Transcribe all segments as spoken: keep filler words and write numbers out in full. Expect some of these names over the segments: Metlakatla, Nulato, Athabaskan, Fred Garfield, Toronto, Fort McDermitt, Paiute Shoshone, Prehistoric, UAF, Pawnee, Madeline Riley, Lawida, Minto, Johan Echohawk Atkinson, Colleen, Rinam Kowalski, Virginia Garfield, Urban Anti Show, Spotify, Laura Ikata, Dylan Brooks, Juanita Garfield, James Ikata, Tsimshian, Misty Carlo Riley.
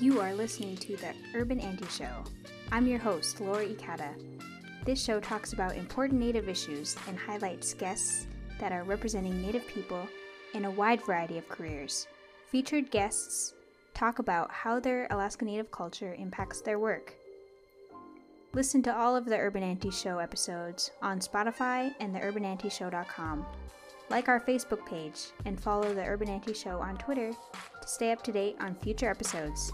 You are listening to the Urban Anti Show. I'm your host, Laura Ikata. This show talks about important Native issues and highlights guests that are representing Native people in a wide variety of careers. Featured guests talk about how their Alaska Native culture impacts their work. Listen to all of the Urban Anti Show episodes on Spotify and the urban anti show dot com. Like our Facebook page and follow the Urban Anti Show on Twitter to stay up to date on future episodes.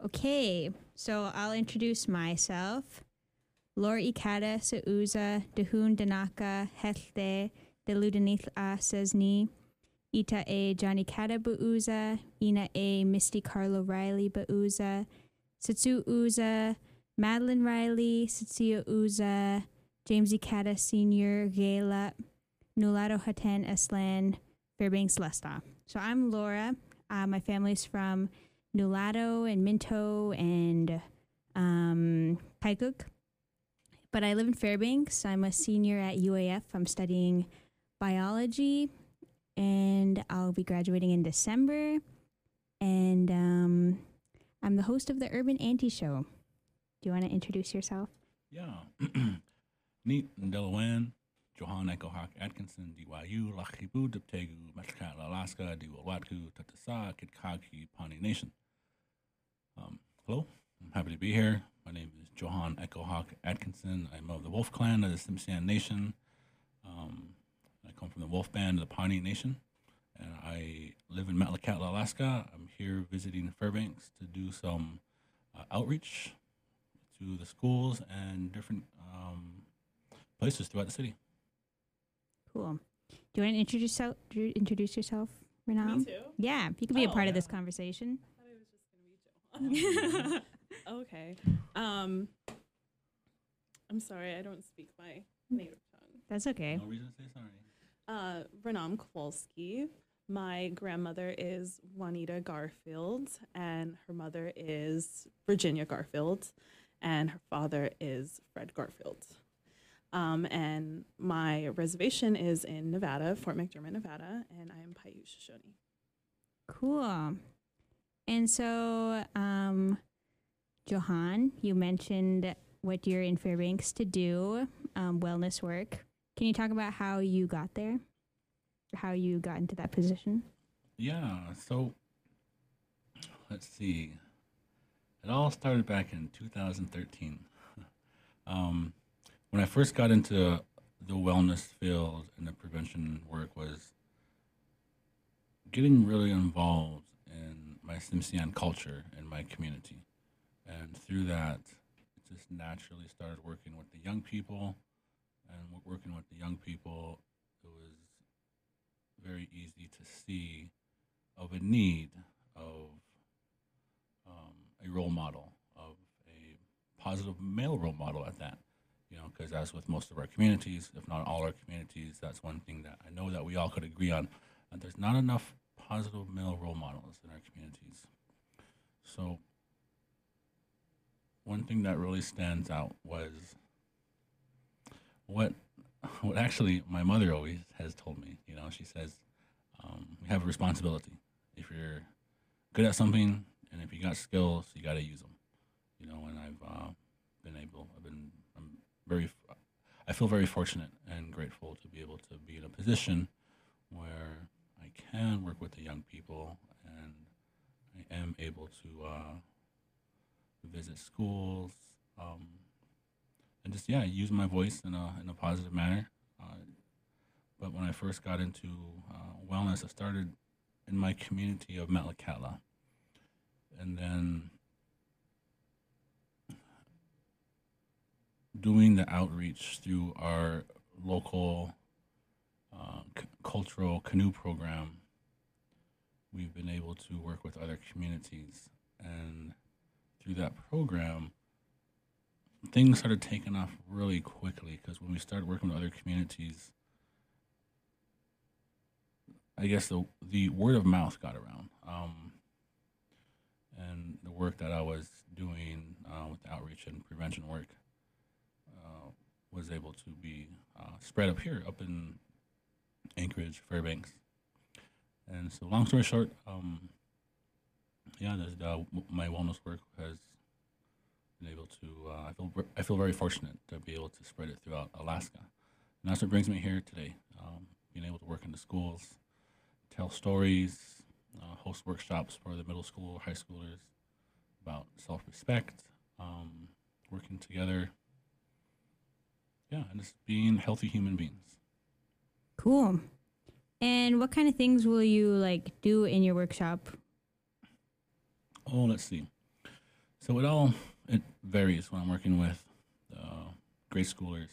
Okay, so I'll introduce myself. Laura Ikata Sa'uza Dehun Danaka Hetle Deludanitha Sesni Ita E Johnny Kata Ba'uza Ina E Misty Carlo Riley Ba'uza Satsu Uza Madeline Riley Satsuya Uza James Ikata Senior Gela Nulado Haten Aslan Fairbanks Lesta. So I'm Laura. Uh, my family's from Nulato and Minto and um, Paikuk. But I live in Fairbanks. I'm a senior at U A F. I'm studying biology, and I'll be graduating in December. And um, I'm the host of the Urban Anti Show. Do you want to introduce yourself? Yeah. Neat Ndelawan, Johan Echohawk Atkinson, D Y U, Lakibu, Diptegu, Metlakatla, Alaska, Diwalwatku, Tatasa, Kitkagi, Pawnee Nation. Um, hello, I'm happy to be here. My name is Johan Echohawk Atkinson. I'm of the Wolf Clan of the Tsimshian Nation. Um, I come from the Wolf Band of the Pawnee Nation, and I live in Metlakatla, Alaska. I'm here visiting Fairbanks to do some uh, outreach to the schools and different um, places throughout the city. Cool. Do you want to introduce, out, introduce yourself, Rinam? Me too? Yeah, you can be oh, a part yeah. of this conversation. I thought it was just going to be Joe. Okay. Um, I'm sorry, I don't speak my native tongue. That's okay. No reason to say sorry. Uh, Rinam Kowalski. My grandmother is Juanita Garfield, and her mother is Virginia Garfield, and her father is Fred Garfield. Um, and my reservation is in Nevada, Fort McDermitt, Nevada, and I am Paiute Shoshone. Cool. And so, um, Johan, you mentioned what you're in Fairbanks to do, um, wellness work. Can you talk about how you got there, how you got into that position? Yeah, so let's see. It all started back in two thousand thirteen. um, When I first got into the wellness field and the prevention work was getting really involved in my Tsimshian culture and my community. And through that, it just naturally started working with the young people. And working with the young people, it was very easy to see of a need of um, a role model, of a positive male role model at that. You know, because as with most of our communities, if not all our communities, that's one thing that I know that we all could agree on, that there's not enough positive male role models in our communities. So one thing that really stands out was what, what actually my mother always has told me. You know, she says, um, we have a responsibility. If you're good at something and if you got skills, you got to use them. You know, and I've uh, been able, I've been very feel very fortunate and grateful to be able to be in a position where I can work with the young people, and I am able to uh, visit schools um, and just, yeah, use my voice in a, in a positive manner. Uh, but when I first got into uh, wellness, I started in my community of Metlakatla, and then doing the outreach through our local uh, c cultural canoe program, we've been able to work with other communities. And through that program, things started taking off really quickly, because when we started working with other communities, I guess the, the word of mouth got around. Um, and the work that I was doing uh, with outreach and prevention work uh, was able to be uh, spread up here, up in Anchorage, Fairbanks. And so long story short, um, yeah, there's, uh, my wellness work has been able to, uh, I, feel, I feel very fortunate to be able to spread it throughout Alaska. And that's what brings me here today, um, being able to work in the schools, tell stories, uh, host workshops for the middle school, high schoolers about self-respect, um, working together, yeah, and just being healthy human beings. Cool. And what kind of things will you, like, do in your workshop? Oh, let's see. So it all, it varies when I'm working with uh, grade schoolers.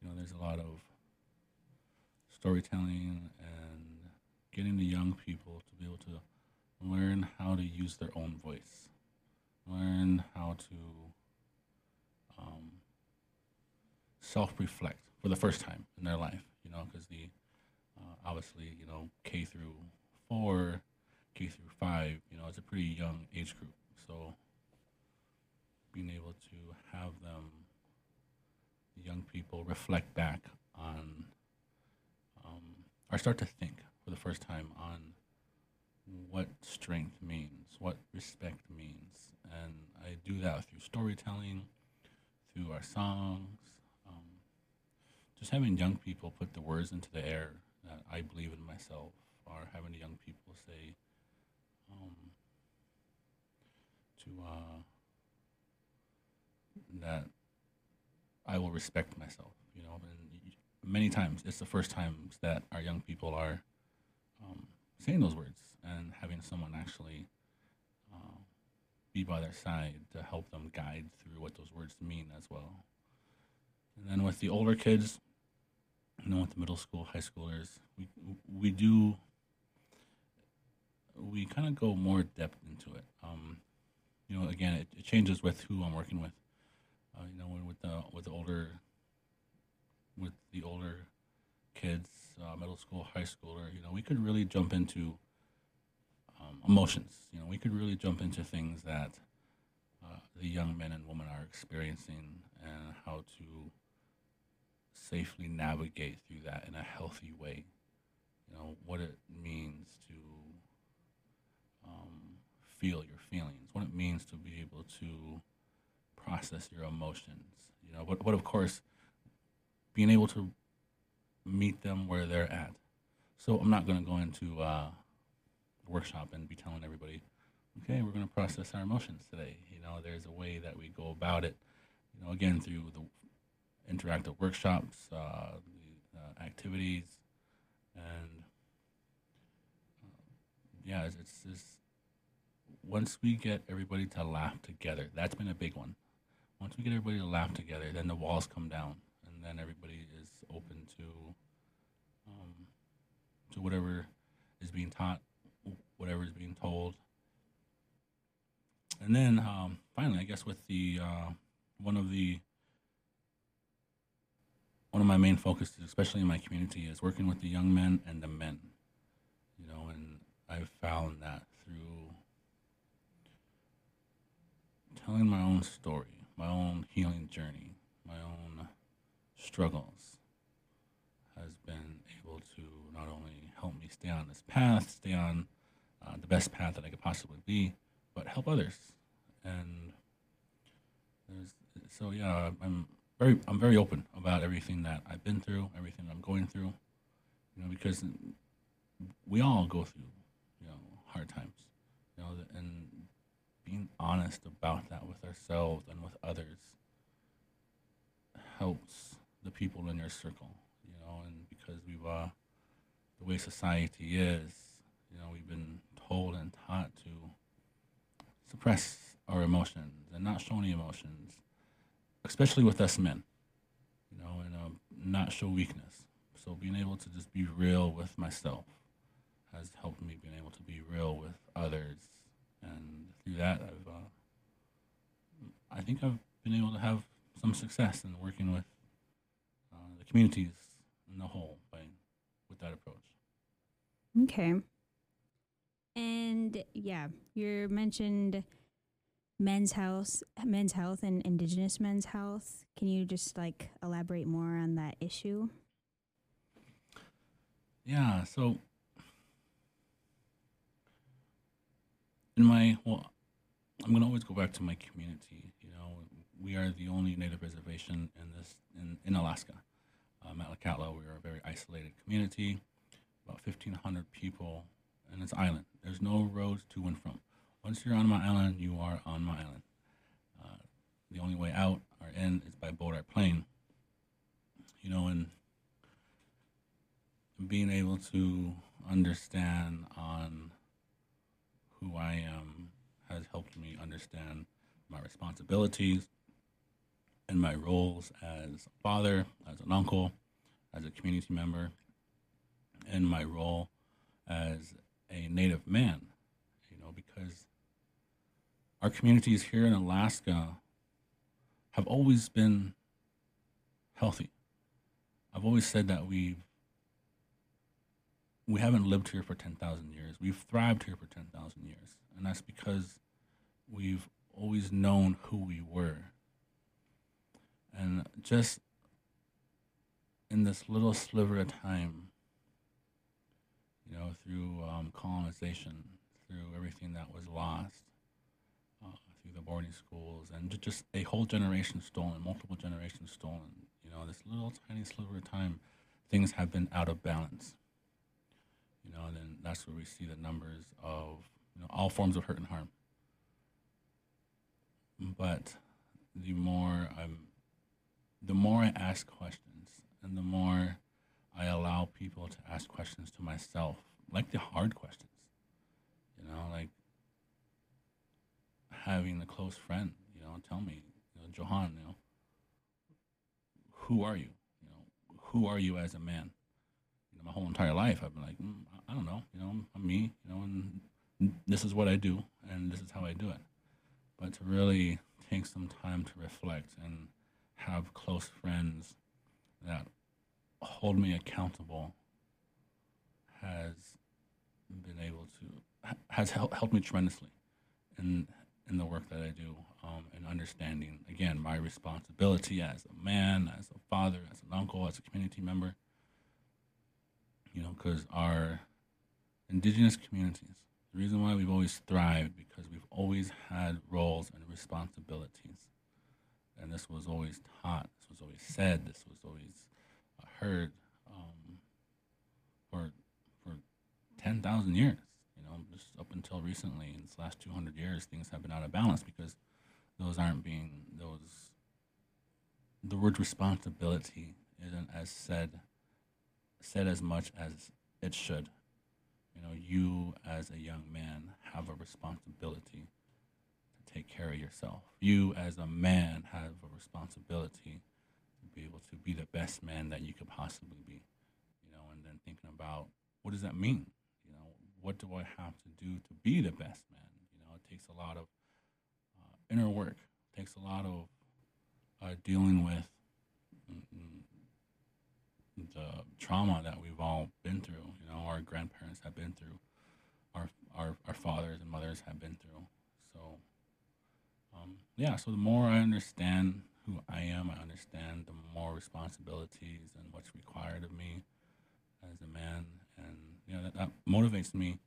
You know, there's a lot of storytelling and getting the young people to be able to learn how to use their own voice, learn how to um, self-reflect for the first time in their life, you know, because the, uh, obviously, you know, K through four, K through five, you know, it's a pretty young age group. So being able to have them, the young people, reflect back on, um, or start to think for the first time on what strength means, what respect means. And I do that through storytelling, through our songs, um, just having young people put the words into the air that I believe in myself, or having the young people say um, to uh, that I will respect myself, you know. And many times it's the first times that our young people are Um, saying those words, and having someone actually uh, be by their side to help them guide through what those words mean as well. And then with the older kids, you know, with the middle school, high schoolers, we we do, we kind of go more depth into it. Um, you know, again, it, it changes with who I'm working with. Uh, you know, when with the with the older, with the older. kids, uh, middle school, high schooler, you know, we could really jump into um, emotions. You know, we could really jump into things that uh, the young men and women are experiencing, and how to safely navigate through that in a healthy way. You know, what it means to um, feel your feelings, what it means to be able to process your emotions. You know, but, but of course, being able to meet them where they're at. So I'm not going to go into uh, a workshop and be telling everybody, okay, we're going to process our emotions today. You know, there's a way that we go about it, you know, again, through the interactive workshops, uh, the, uh, activities, and uh, yeah, it's, it's, it's once we get everybody to laugh together, that's been a big one. Once we get everybody to laugh together, then the walls come down. Then everybody is open to um, to whatever is being taught, whatever is being told. And then um, finally, I guess with the uh, one of the one of my main focuses, especially in my community, is working with the young men and the men. You know, and I've found that through telling my own story, my own healing journey, my own struggles, has been able to not only help me stay on this path, stay on uh, the best path that I could possibly be, but help others. And there's, so yeah, I'm very I'm very open about everything that I've been through, everything I'm going through, you know, because we all go through, you know, hard times, you know, and being honest about that with ourselves and with others helps the people in your circle, you know, and because we've, uh, the way society is, you know, we've been told and taught to suppress our emotions and not show any emotions, especially with us men, you know, and um, not show weakness. So being able to just be real with myself has helped me being able to be real with others. And through that, I've, uh, I think I've been able to have some success in working with uh, the communities in the whole by, with that approach. Okay. And yeah, you mentioned men's health, men's health and indigenous men's health. Can you just like elaborate more on that issue? Yeah, so in my, well, I'm going to always go back to my community. You know, we are the only Native reservation in this, in, in Alaska. Uh, Metlakatla, we are a very isolated community, about fifteen hundred people in this island. There's no roads to and from. Once you're on my island, you are on my island. Uh, the only way out or in is by boat or plane. You know, and being able to understand on who I am has helped me understand my responsibilities and my roles as a father, as an uncle, as a community member, and my role as a Native man, you know, because our communities here in Alaska have always been healthy. I've always said that we've, we haven't lived here for ten thousand years. We've thrived here for ten thousand years. And that's because we've always known who we were. And just in this little sliver of time, you know, through um, colonization, through everything that was lost, uh, through the boarding schools, and just a whole generation stolen, multiple generations stolen, you know, this little tiny sliver of time, things have been out of balance. You know, and then that's where we see the numbers of, you know, all forms of hurt and harm. But the more I'm, the more I ask questions, and the more I allow people to ask questions to myself, like the hard questions, you know, like having a close friend, you know, tell me, you know, Johan, you know, who are you? You know, who are you as a man? My whole entire life, I've been like, mm, I don't know, you know, I'm me, you know, and this is what I do, and this is how I do it. But to really take some time to reflect and have close friends that hold me accountable has been able to, has help, helped me tremendously in, in the work that I do, um, and understanding, again, my responsibility as a man, as a father, as an uncle, as a community member. You know, because our indigenous communities, the reason why we've always thrived, because we've always had roles and responsibilities. And this was always taught, this was always said, this was always heard um, for, for ten thousand years, you know, just up until recently. In this last two hundred years, things have been out of balance because those aren't being, those, the word responsibility isn't as said said as much as it should. You know, you as a young man have a responsibility to take care of yourself. You as a man have a responsibility to be able to be the best man that you could possibly be. You know, and then thinking about, what does that mean? You know, what do I have to do to be the best man? You know, it takes a lot of uh, inner work. It takes a lot of uh, dealing with mm-mm, the trauma that we've all been through, you know, our grandparents have been through, our our, our fathers and mothers have been through. So, um, yeah, so the more I understand who I am, I understand the more responsibilities and what's required of me as a man. And, you know, that, that motivates me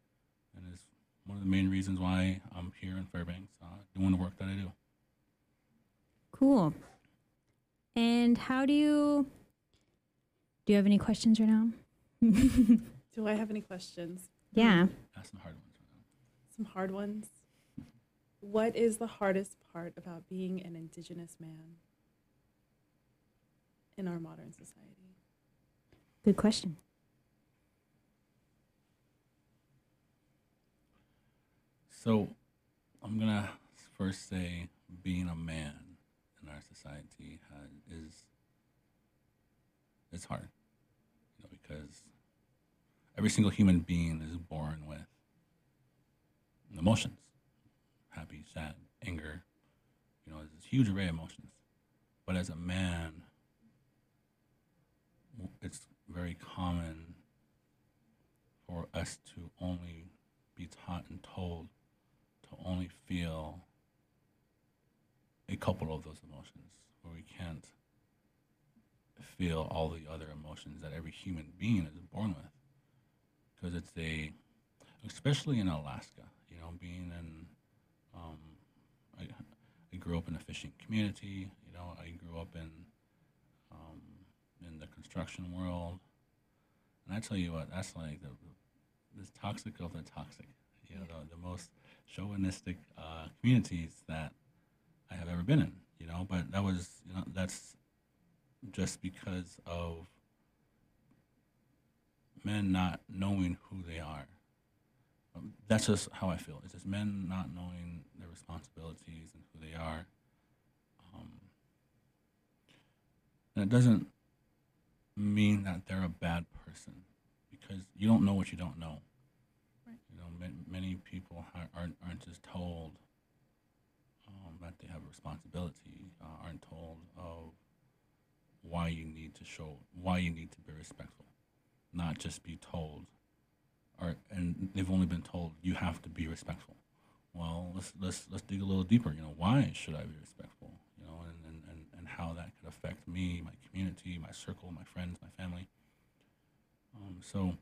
and is one of the main reasons why I'm here in Fairbanks, uh, doing the work that I do. Cool. And how do you, do you have any questions right now? Do I have any questions? Yeah. That's some hard ones. Some hard ones. What is the hardest part about being an Indigenous man in our modern society? Good question. So I'm going to first say being a man in our society has, is it's hard, you know, because every single human being is born with emotions, happy, sad, anger, you know, there's this huge array of emotions. But as a man, it's very common for us to only be taught and told to only feel a couple of those emotions, where we can't feel all the other emotions that every human being is born with. Because it's a, especially in Alaska, you know, being in, um, I, I grew up in a fishing community, you know, I grew up in, um, in the construction world. And I tell you what, that's like the, the toxic of the toxic, you know, the, the most chauvinistic uh, communities that I have ever been in, you know, but that was, you know, that's just because of men not knowing who they are. Um, that's just how I feel. It's just men not knowing their responsibilities and who they are. Um, and it doesn't mean that they're a bad person, because you don't know what you don't know. Right. You know, ma- many people ha- aren't, aren't just told um, that they have a responsibility, uh, aren't told of why you need to show, why you need to be respectful, not just be told. Or, and they've only been told you have to be respectful. Well, let's let's let's dig a little deeper. You know, why should I be respectful? You know, and and, and, and how that could affect me, my community, my circle, my friends, my family. Um, so,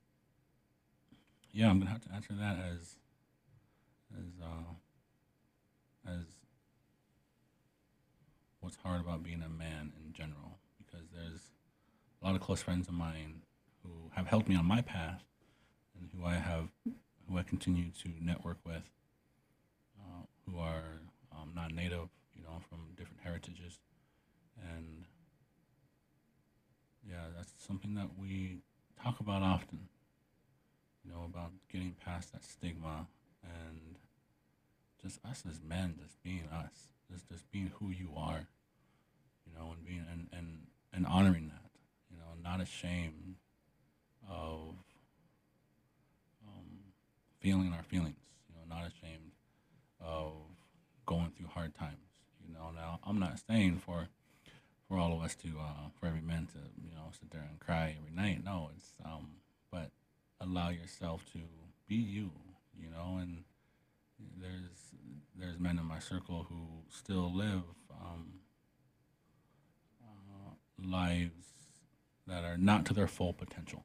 yeah, I'm gonna have to answer that as as uh, as what's hard about being a man in general, because there's a lot of close friends of mine who have helped me on my path, who I have, who I continue to network with, uh, who are um, non-native, you know, from different heritages, and yeah, that's something that we talk about often, you know, about getting past that stigma and just us as men, just being us, just just being who you are, you know, and being and and, and honoring that, you know, not ashamed of feeling our feelings, you know, not ashamed of going through hard times, you know. Now, I'm not saying for for all of us to, uh, for every man to, you know, sit there and cry every night. No, it's, um, but allow yourself to be you, you know, and there's, there's men in my circle who still live um, uh, lives that are not to their full potential,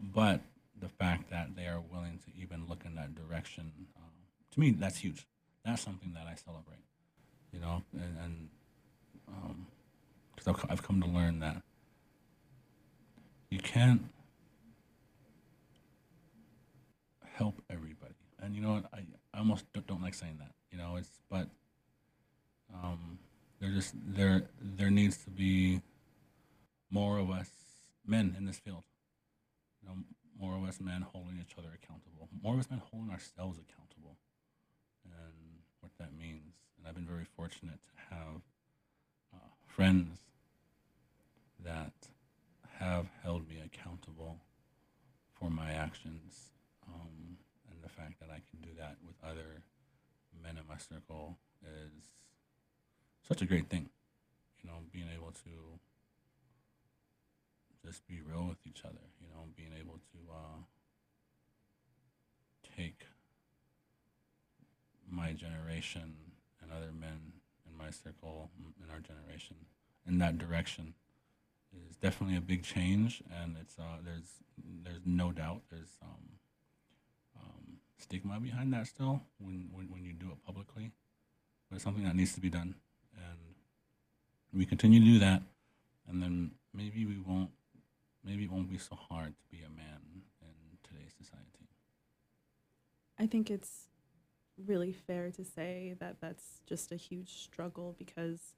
but the fact that they are willing to even look in that direction, um, to me, that's huge. That's something that I celebrate, you know, and, and um, 'cause I've, I've come to learn that you can't help everybody. And you know what, I, I almost don't, don't like saying that, you know, it's, but um, there just, there, there needs to be more of us men in this field, you know, more of us men holding each other accountable, more of us men holding ourselves accountable, and what that means. And I've been very fortunate to have uh, friends that have held me accountable for my actions, um, and the fact that I can do that with other men in my circle is such a great thing, you know, being able to just be real with each other, you know, being able to uh, take my generation and other men in my circle, in our generation, in that direction is definitely a big change, and it's uh, there's there's no doubt there's um, um, stigma behind that still when, when when you do it publicly, but it's something that needs to be done, and we continue to do that. and then maybe we won't, maybe it won't be so hard to be a man in today's society. I think it's really fair to say that that's just a huge struggle, because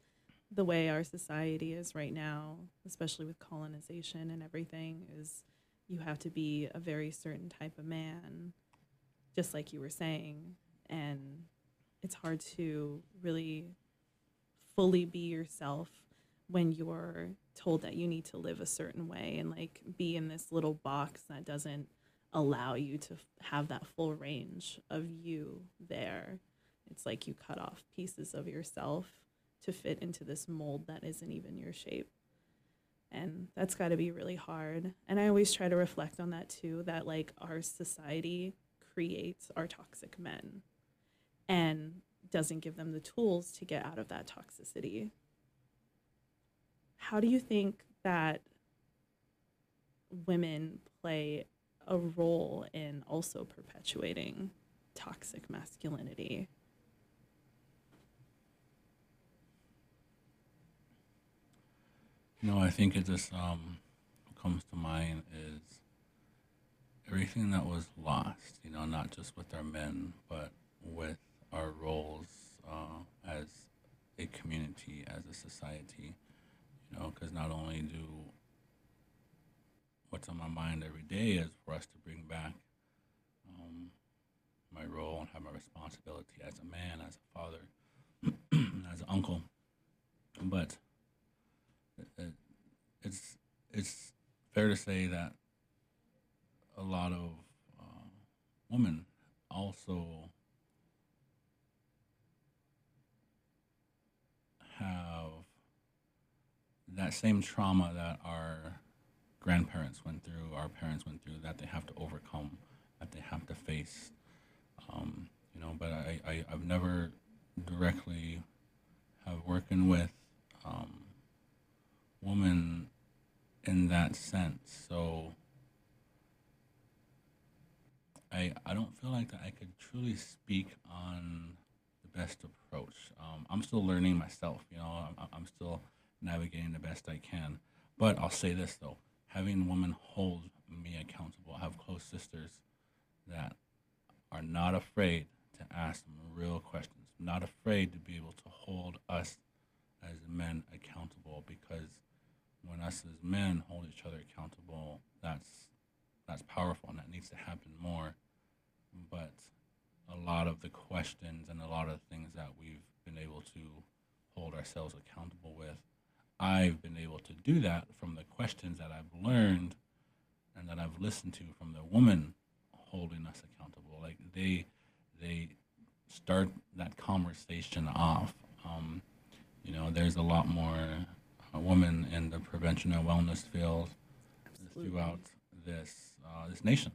the way our society is right now, especially with colonization and everything, is you have to be a very certain type of man, just like you were saying, and it's hard to really fully be yourself when you're told that you need to live a certain way and like be in this little box that doesn't allow you to f- have that full range of you there. It's like you cut off pieces of yourself to fit into this mold that isn't even your shape. And that's got to be really hard. And I always try to reflect on that too, that like our society creates our toxic men and doesn't give them the tools to get out of that toxicity. How do you think that women play a role in also perpetuating toxic masculinity? You know, I think it just um, what comes to mind is everything that was lost, you know, not just with our men, but with our roles uh, as a community, as a society, you know, because not only do what's on my mind every day is for us to bring back um, my role and have my responsibility as a man, as a father, as an uncle, but it, it, it's it's fair to say that a lot of uh, women also have that same trauma that our grandparents went through, our parents went through, that they have to overcome, that they have to face, um, you know, but I, I, I've never directly have working with um, women in that sense, so I, I don't feel like that I could truly speak on the best approach. Um, I'm still learning myself, you know, I'm, I'm still navigating the best I can, but I'll say this though, having women hold me accountable. I have close sisters that are not afraid to ask them real questions, not afraid to be able to hold us as men accountable, because when us as men hold each other accountable, that's that's powerful and that needs to happen more. But a lot of the questions and a lot of things that we've been able to hold ourselves accountable with, I've been able to do that from the questions that I've learned and that I've listened to from the women holding us accountable. Like they, they start that conversation off. Um, you know, there's a lot more uh, women in the prevention and wellness field Absolutely. throughout this uh, this nation.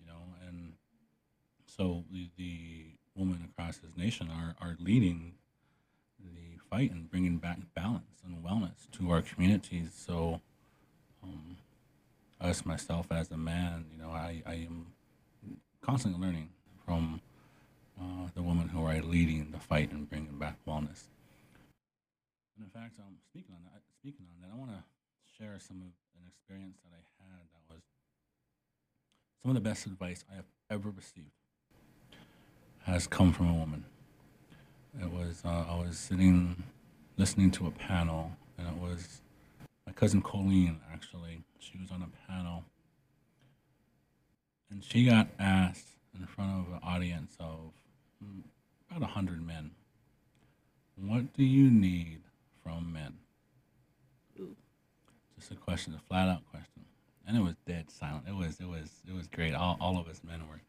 You know, and so the, the women across this nation are are leading the fight and bringing back balance and wellness to our communities. So um, us, myself as a man, you know, I, I am constantly learning from uh, the women who are leading the fight and bringing back wellness. And in fact, um, speaking on that, speaking on that, I want to share some of an experience that I had that was some of the best advice I have ever received has come from a woman. It was, uh, I was sitting, listening to a panel, and it was my cousin Colleen, actually. She was on a panel, and she got asked in front of an audience of about one hundred men, what do you need from men? Ooh. Just a question, a flat-out question. And it was dead silent. It was, it was, it was great. All, all of us men were,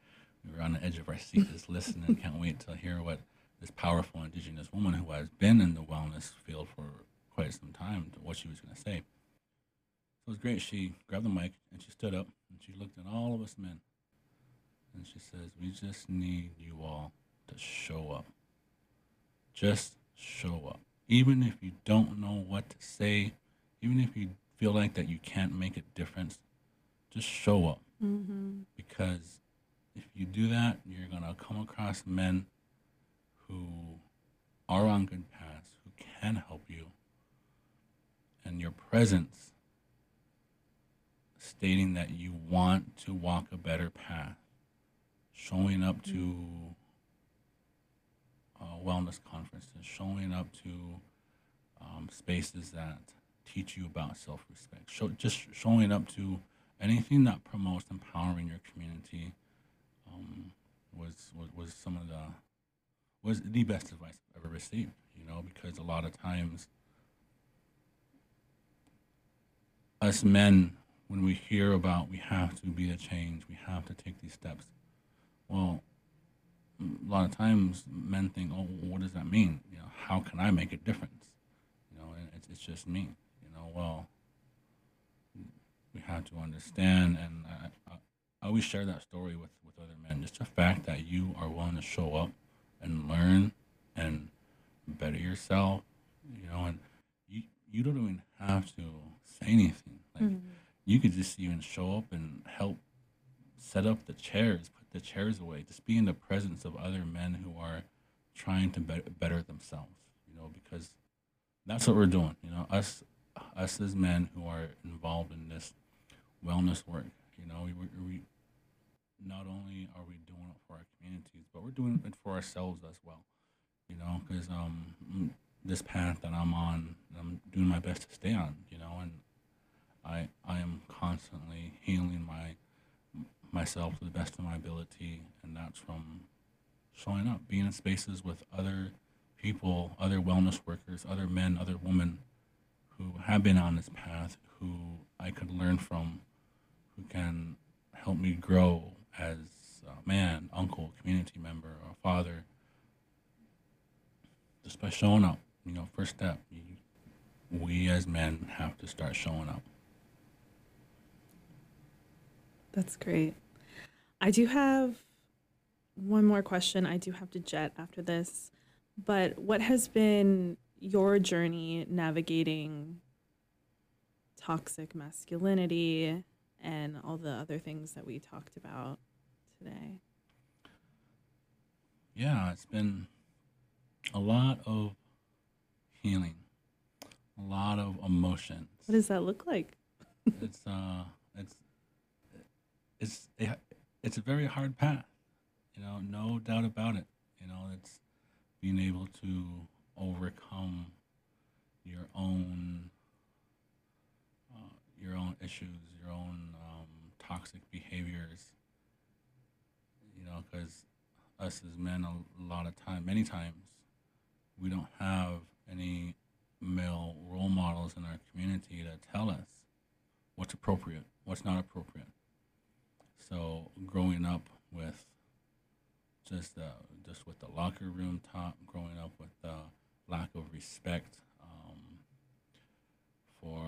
we were on the edge of our seat just listening, can't wait to hear what this powerful indigenous woman who has been in the wellness field for quite some time, to what she was going to say. It was great. She grabbed the mic and she stood up and she looked at all of us men and she says, we just need you all to show up. Just show up. Even if you don't know what to say, even if you feel like that you can't make a difference, just show up. Mm-hmm. Because if you do that, you're going to come across men who are on good paths, who can help you, and your presence, stating that you want to walk a better path, showing up to uh, wellness conferences, showing up to um, spaces that teach you about self-respect, show, just showing up to anything that promotes empowering your community um, was, was was some of the was the best advice I've ever received. You know, because a lot of times us men, when we hear about we have to be the change, we have to take these steps, well, a lot of times men think, oh, what does that mean? You know, how can I make a difference? You know, and it's, it's just me. You know, well, we have to understand, and I, I, I always share that story with, with other men, just the fact that you are willing to show up and learn and better yourself, you know, and you, you don't even have to say anything. Like, mm-hmm. You could just even show up and help set up the chairs, put the chairs away, just be in the presence of other men who are trying to be better themselves, you know, because that's what we're doing, you know, us us as men who are involved in this wellness work, you know, we, we not only are we doing it for our communities, but we're doing it for ourselves as well, you know, because um, this path that I'm on, I'm doing my best to stay on, you know, and I I am constantly healing my myself to the best of my ability, and that's from showing up, being in spaces with other people, other wellness workers, other men, other women who have been on this path, who I could learn from, who can help me grow as a man, uncle, community member, or father, just by showing up. You know, first step, we as men have to start showing up. That's great. I do have one more question. I do have to jet after this, but what has been your journey navigating toxic masculinity and all the other things that we talked about today? Yeah, it's been a lot of healing, a lot of emotions. What does that look like? It's uh, it's it's it, it's a very hard path, you know, no doubt about it. You know, it's being able to overcome your own uh, your own issues, your own um, toxic behaviors, you know, because us as men, a lot of time, many times, we don't have any male role models in our community to tell us what's appropriate, what's not appropriate. So growing up with just uh, just with the locker room talk, growing up with the lack of respect um, for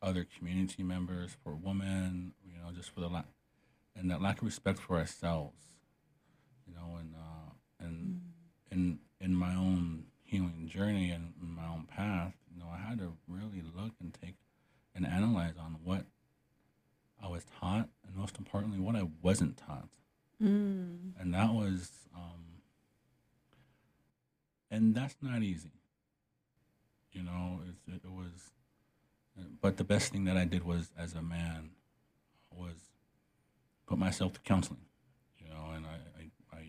other community members, for women, you know, just for the lack, and that lack of respect for ourselves, you know, and uh, and mm-hmm. in in my own healing journey and in my own path, you know, I had to really look and take and analyze on what I was taught, and most importantly, what I wasn't taught. Mm. And that was, um, and that's not easy. You know, it, it was, but the best thing that I did was, as a man, was put myself through counseling, you know, and I, I, I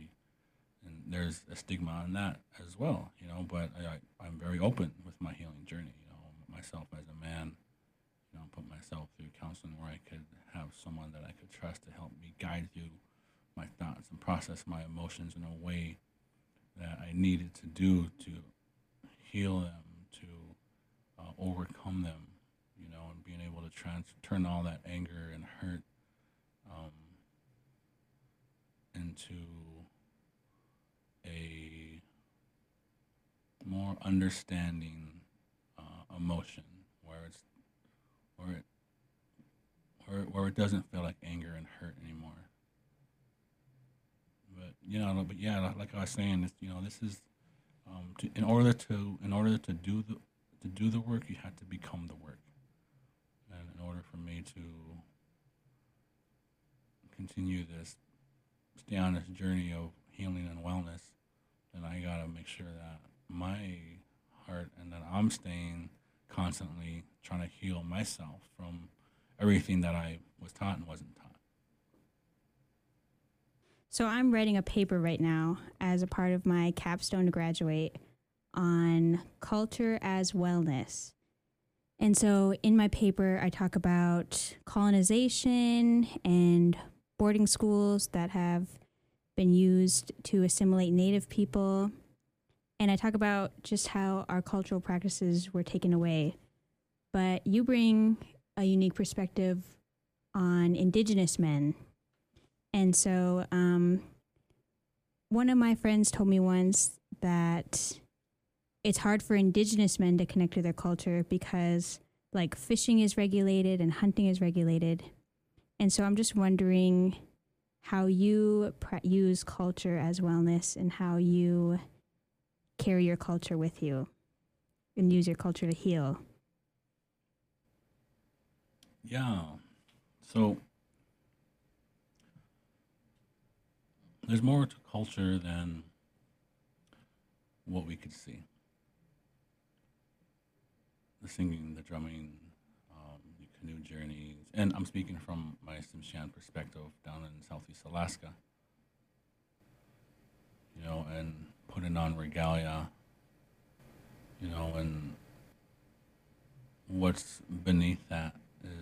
and there's a stigma on that as well, you know, but I, I, I'm very open with my healing journey, you know, myself as a man. You know, put myself through counseling where I could have someone that I could trust to help me guide through my thoughts and process my emotions in a way that I needed to do to heal them, to uh, overcome them, you know, and being able to trans turn all that anger and hurt um, into a more understanding uh, emotion where it's Where it, where, where it doesn't feel like anger and hurt anymore. But you know, but yeah, like I was saying, this, you know, this is um, to, in order to in order to do the to do the work, you have to become the work. And in order for me to continue this, stay on this journey of healing and wellness, then I gotta make sure that my heart and that I'm staying constantly trying to heal myself from everything that I was taught and wasn't taught. So I'm writing a paper right now as a part of my capstone to graduate on culture as wellness. And so in my paper, I talk about colonization and boarding schools that have been used to assimilate Native people. And I talk about just how our cultural practices were taken away. But you bring a unique perspective on Indigenous men. And so um, one of my friends told me once that it's hard for Indigenous men to connect to their culture because, like, fishing is regulated and hunting is regulated. And so I'm just wondering how you pr- use culture as wellness and how you carry your culture with you and use your culture to heal. Yeah. So there's more to culture than what we could see. The singing, the drumming, um, the canoe journeys. And I'm speaking from my Tsimshian perspective down in Southeast Alaska. You know, and putting on regalia, you know, and what's beneath that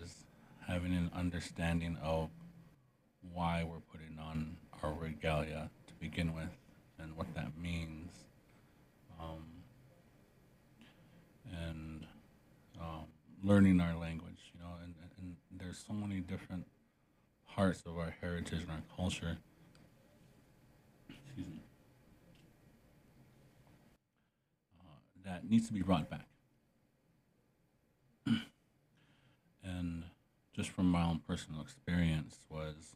is having an understanding of why we're putting on our regalia to begin with and what that means. Um, and um, learning our language, you know, and, and there's so many different parts of our heritage and our culture. Excuse me. That needs to be brought back. And just from my own personal experience was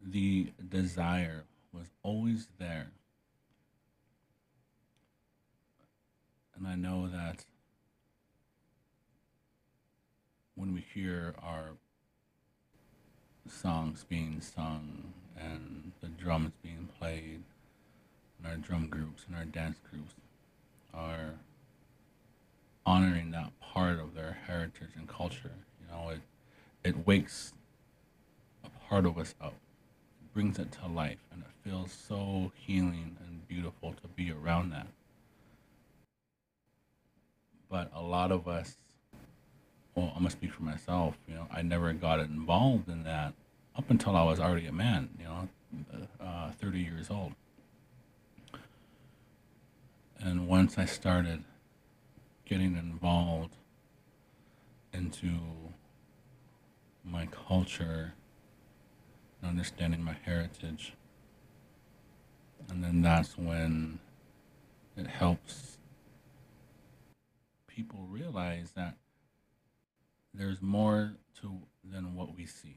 the desire was always there. And I know that when we hear our songs being sung and the drums being played, our drum groups and our dance groups are honoring that part of their heritage and culture. You know, it it wakes a part of us up. It brings it to life, and it feels so healing and beautiful to be around that. But a lot of us, well, I'm gonna speak for myself, you know, I never got involved in that up until I was already a man, you know, uh, thirty years old. And once I started getting involved into my culture and understanding my heritage, and then that's when it helps people realize that there's more to than what we see.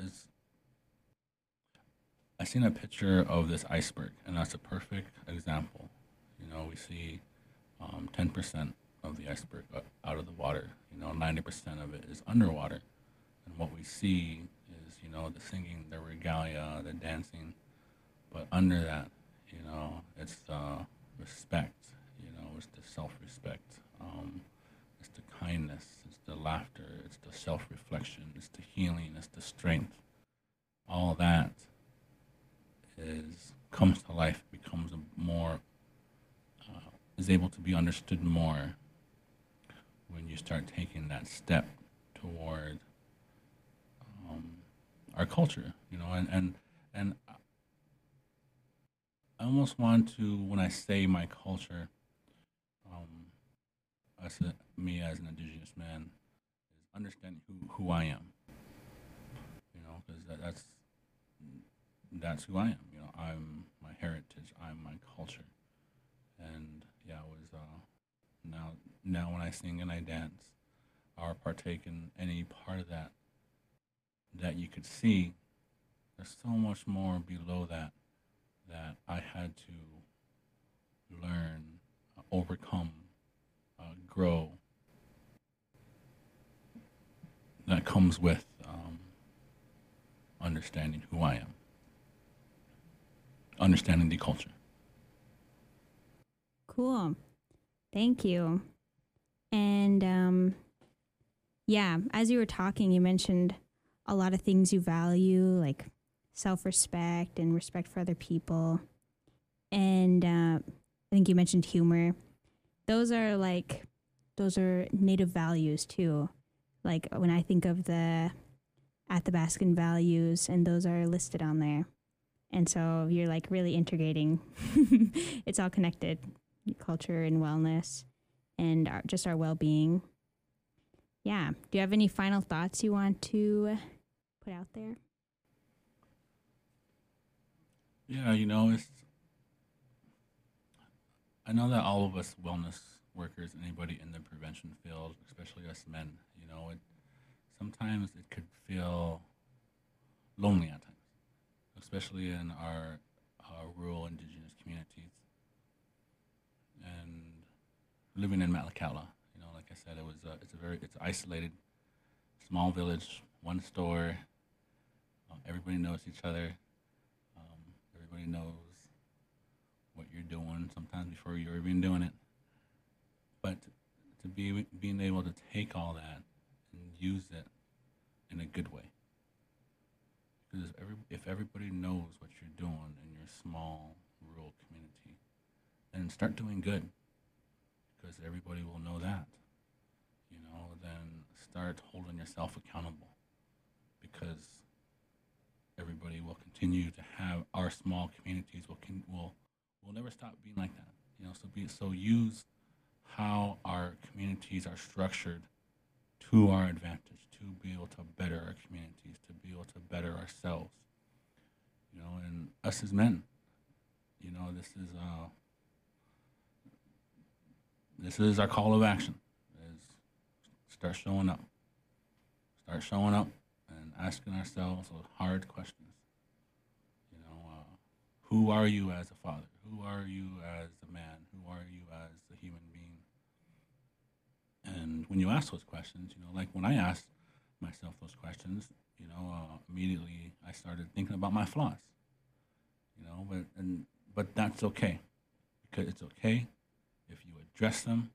It's I seen a picture of this iceberg, and that's a perfect example. You know, we see um, ten percent of the iceberg out of the water. You know, ninety percent of it is underwater. And what we see is, you know, the singing, the regalia, the dancing. But under that, you know, it's the respect, you know, it's the self-respect. Um, it's the kindness, it's the laughter, it's the self-reflection, it's the healing, it's the strength. All that is comes to life, becomes a more, uh, is able to be understood more when you start taking that step toward um, our culture, you know, and, and, and I almost want to, when I say my culture, um, as a, me as an Indigenous man, is understanding who, who I am, you know, because that, that's, that's who I am, you know, I'm my heritage, I'm my culture. And yeah, it was, uh, now now when I sing and I dance, or partake in any part of that, that you could see, there's so much more below that, that I had to learn, uh, overcome, uh, grow, that comes with um, understanding who I am. Understanding the culture. Cool. Thank you. And um, yeah, as you were talking, you mentioned a lot of things you value, like self-respect and respect for other people. And uh, I think you mentioned humor. Those are like, those are Native values too. Like when I think of the Athabaskan values, and those are listed on there. And so you're like really integrating. It's all connected, culture and wellness and our, just our well-being. Yeah. Do you have any final thoughts you want to put out there? Yeah, you know, it's, I know that all of us wellness workers, anybody in the prevention field, especially us men, you know, it, sometimes it could feel lonely at times, especially in our, our rural indigenous communities. And living in Metlakatla, you know, like I said, it was a, it's a very it's isolated, small village, one store. Uh, everybody knows each other. Um, everybody knows what you're doing sometimes before you're even doing it. But to be being able to take all that and use it in a good way. Because if, every, if everybody knows what you're doing in your small rural community, then start doing good. Because everybody will know that, you know, then start holding yourself accountable, because everybody will continue to have, our small communities will can, will will never stop being like that, you know. So be so use how our communities are structured to our advantage, to be able to better our communities, to be able to better ourselves, you know, and us as men, you know, this is uh This is our call of action, is start showing up. Start showing up and asking ourselves hard questions. You know, uh, who are you as a father? Who are you as a man? Who are you as a human being? And when you ask those questions, you know, like when I asked myself those questions, you know, uh, immediately I started thinking about my flaws. You know, but, and, but that's okay, because it's okay if you address them,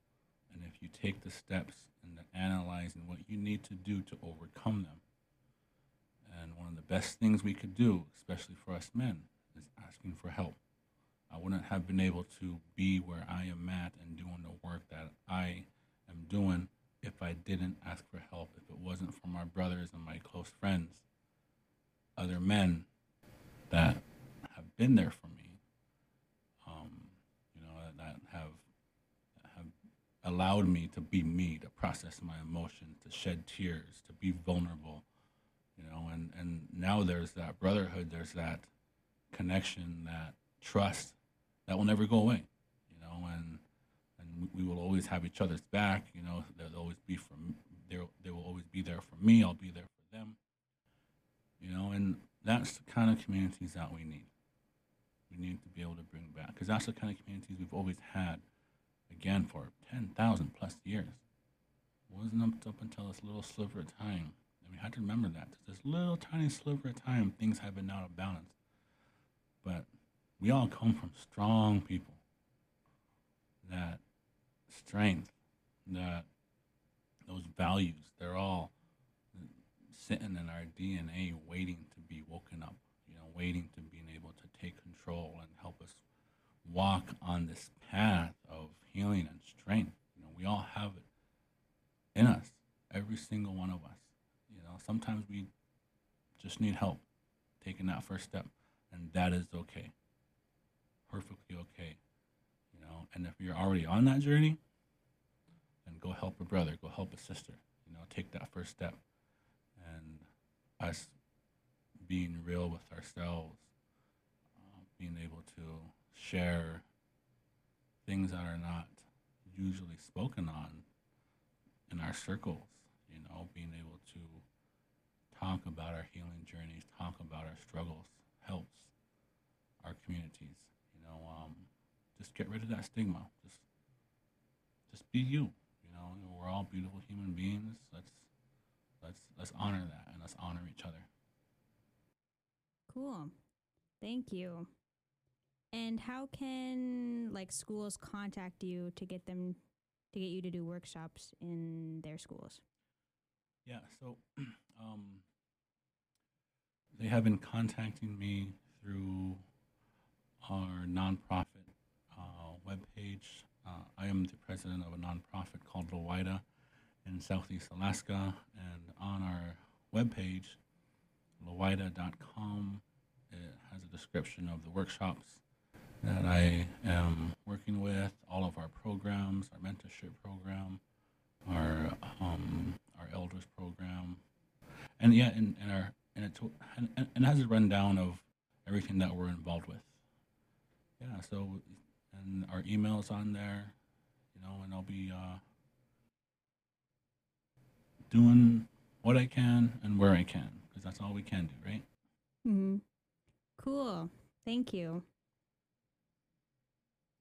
and if you take the steps and analyzing what you need to do to overcome them. And one of the best things we could do, especially for us men, is asking for help. I wouldn't have been able to be where I am at and doing the work that I am doing if I didn't ask for help, if it wasn't for my brothers and my close friends, other men that have been there for me, um, you know, that have allowed me to be me, to process my emotions, to shed tears, to be vulnerable, you know, and, and now there's that brotherhood, there's that connection, that trust that will never go away, you know, and and we will always have each other's back, you know, there'll always be for me, there, they will always be there for me, I'll be there for them, you know, and that's the kind of communities that we need. We need to be able to bring back, because that's the kind of communities we've always had. Again, for ten thousand plus years, wasn't up, up until this little sliver of time, and we had to remember that this little tiny sliver of time, things have been out of balance. But we all come from strong people. That strength, that those values, they're all sitting in our D N A, waiting to be woken up. You know, waiting to being able to take control and help us walk on this path of healing and strength. You know, we all have it in us, every single one of us. You know, sometimes we just need help taking that first step, and that is okay, perfectly okay. You know, and if you're already on that journey, then go help a brother, go help a sister. You know, take that first step, and us being real with ourselves, uh, being able to share things that are not usually spoken on in our circles, you know, being able to talk about our healing journeys, talk about our struggles, helps our communities, you know, um, just get rid of that stigma. Just, just be you, you know, we're all beautiful human beings. Let's, let's, let's honor that, and let's honor each other. Cool. Thank you. And how can like schools contact you to get them to get you to do workshops in their schools? Yeah, so um, they have been contacting me through our nonprofit uh, webpage. Uh, I am the president of a nonprofit called Lawida in Southeast Alaska, and on our webpage, lawida dot com, it has a description of the workshops that I am working with, all of our programs, our mentorship program, our um, our elders program, and yeah, and, and our and it and, and it has a rundown of everything that we're involved with. Yeah, so and our emails on there, you know, and I'll be uh, doing what I can and where I can, because that's all we can do, right? Mm-hmm. Cool. Thank you.